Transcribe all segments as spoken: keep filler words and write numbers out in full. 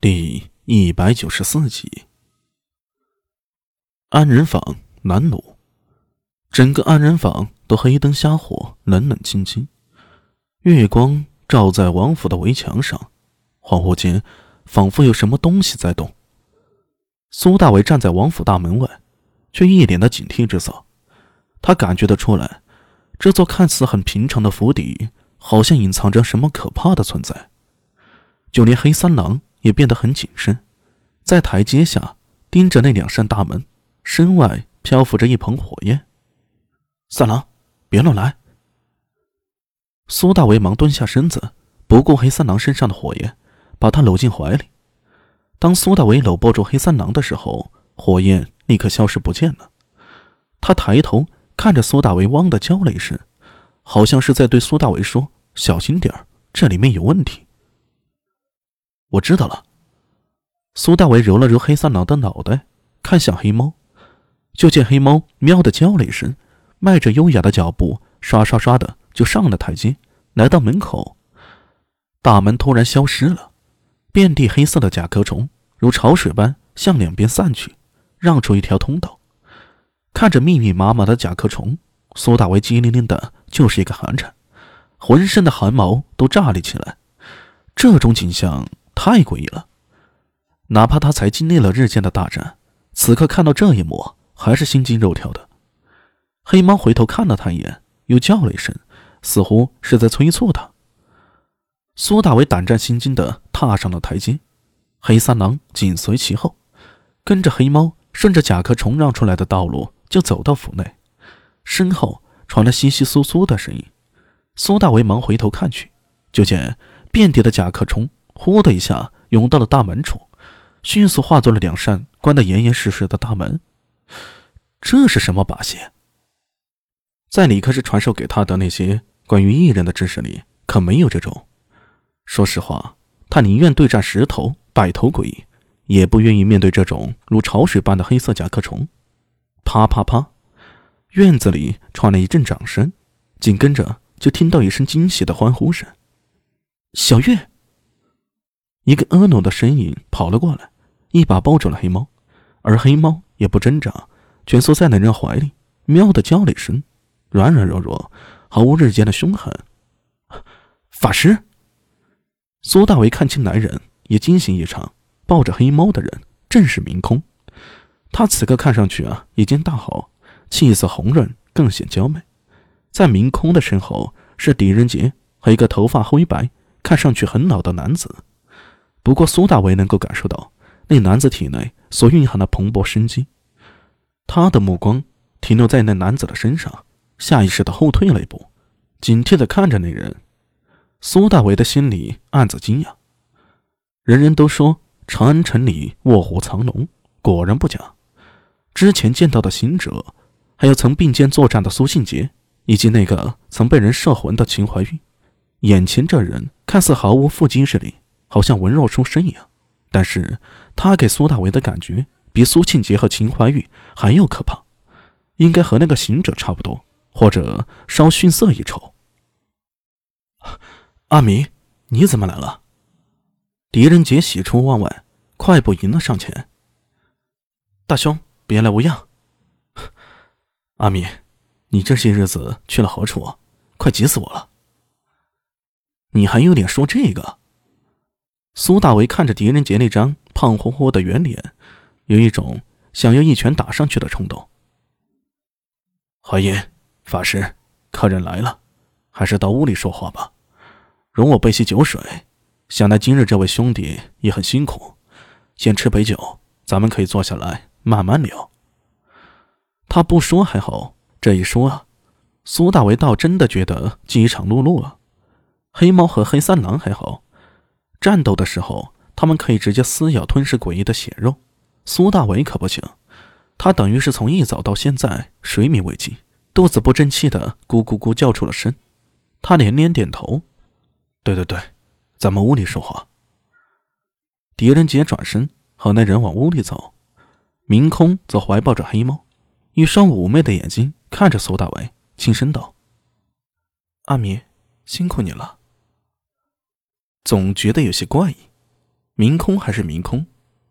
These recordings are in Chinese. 第一百九十四集，安仁坊南路，整个安仁坊都黑灯瞎火，冷冷清清。月光照在王府的围墙上，恍惚间，仿佛有什么东西在动。苏大伟站在王府大门外，却一脸的警惕之色。他感觉得出来，这座看似很平常的府邸，好像隐藏着什么可怕的存在。就连黑三郎也变得很谨慎，在台阶下盯着那两扇大门，身外漂浮着一盆火焰。三郎，别乱来！苏大为忙蹲下身子，不顾黑三郎身上的火焰，把他搂进怀里。当苏大为搂抱住黑三郎的时候，火焰立刻消失不见了。他抬头看着苏大为，汪地叫了一声，好像是在对苏大为说：“小心点儿，这里面有问题。”我知道了。苏大伟揉了揉黑三郎的脑袋，看向黑猫，就见黑猫喵地叫了一声，迈着优雅的脚步，刷刷刷的就上了台阶，来到门口。大门突然消失了，遍地黑色的甲壳虫如潮水般向两边散去，让出一条通道。看着密密麻麻的甲壳虫，苏大伟激灵灵的就是一个寒颤，浑身的汗毛都炸立起来。这种景象太诡异了，哪怕他才经历了日间的大战，此刻看到这一幕还是心惊肉跳的。黑猫回头看了他一眼，又叫了一声，似乎是在催促他。苏大伟胆战心惊地踏上了台阶，黑三郎紧随其后，跟着黑猫顺着甲壳虫让出来的道路就走到府内，身后传来窸窸窣窣的声音。苏大伟忙回头看去，就见遍地的甲壳虫呼的一下涌到了大门处，迅速化作了两扇关得严严实实的大门。这是什么把戏？在李克是传授给他的那些关于异人的知识里，可没有这种。说实话，他宁愿对战十头百头鬼，也不愿意面对这种如潮水般的黑色甲壳虫。啪啪啪，院子里传来一阵掌声，紧跟着就听到一声惊喜的欢呼声。小月！一个婀娜的身影跑了过来，一把抱住了黑猫，而黑猫也不挣扎，蜷缩在男人怀里，喵地叫了一声，软软弱弱，毫无日间的凶狠。法师！苏大为看清来人，也惊醒异常，抱着黑猫的人正是明空。他此刻看上去啊，已经大好，气色红润，更显娇媚。在明空的身后是狄仁杰和一个头发灰白，看上去很老的男子。不过苏大为能够感受到那男子体内所蕴含的蓬勃生机，他的目光停留在那男子的身上，下意识地后退了一步，警惕地看着那人。苏大为的心里暗自惊讶，人人都说长安城里卧虎藏龙，果然不假。之前见到的行者，还有曾并肩作战的苏信杰，以及那个曾被人摄魂的秦怀玉，眼前这人看似毫无腹肌之力，好像文弱书生一样，但是他给苏大为的感觉比苏庆杰和秦怀玉还要可怕，应该和那个行者差不多，或者稍逊色一筹。阿明，你怎么来了？狄仁杰喜出望外，快步迎了上前。大兄，别来无恙。阿明，你这些日子去了何处？快急死我了！你还有脸说这个？苏大为看着狄仁杰那张胖乎乎的圆脸，有一种想要一拳打上去的冲动。怀音，法师，客人来了，还是到屋里说话吧。容我备些酒水，想来今日这位兄弟也很辛苦，先吃杯酒，咱们可以坐下来慢慢聊。他不说还好，这一说啊，苏大为倒真的觉得饥肠辘辘啊。黑猫和黑三郎还好，战斗的时候，他们可以直接撕咬吞噬诡异的血肉。苏大为可不行，他等于是从一早到现在水米未进，肚子不争气的咕咕咕叫出了声。他连连点头：“对对对，咱们屋里说话。”狄仁杰转身和那人往屋里走，明空则怀抱着黑猫，一双妩媚的眼睛看着苏大为，轻声道：“阿明，辛苦你了。”总觉得有些怪异，明空还是明空，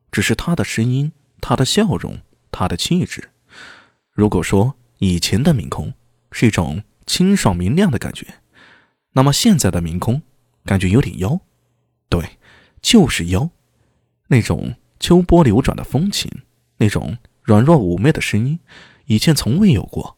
只是他的声音，他的笑容，他的气质。如果说以前的明空是一种清爽明亮的感觉，那么现在的明空感觉有点妖，对，就是妖。那种秋波流转的风情，那种软弱妩媚的声音，以前从未有过。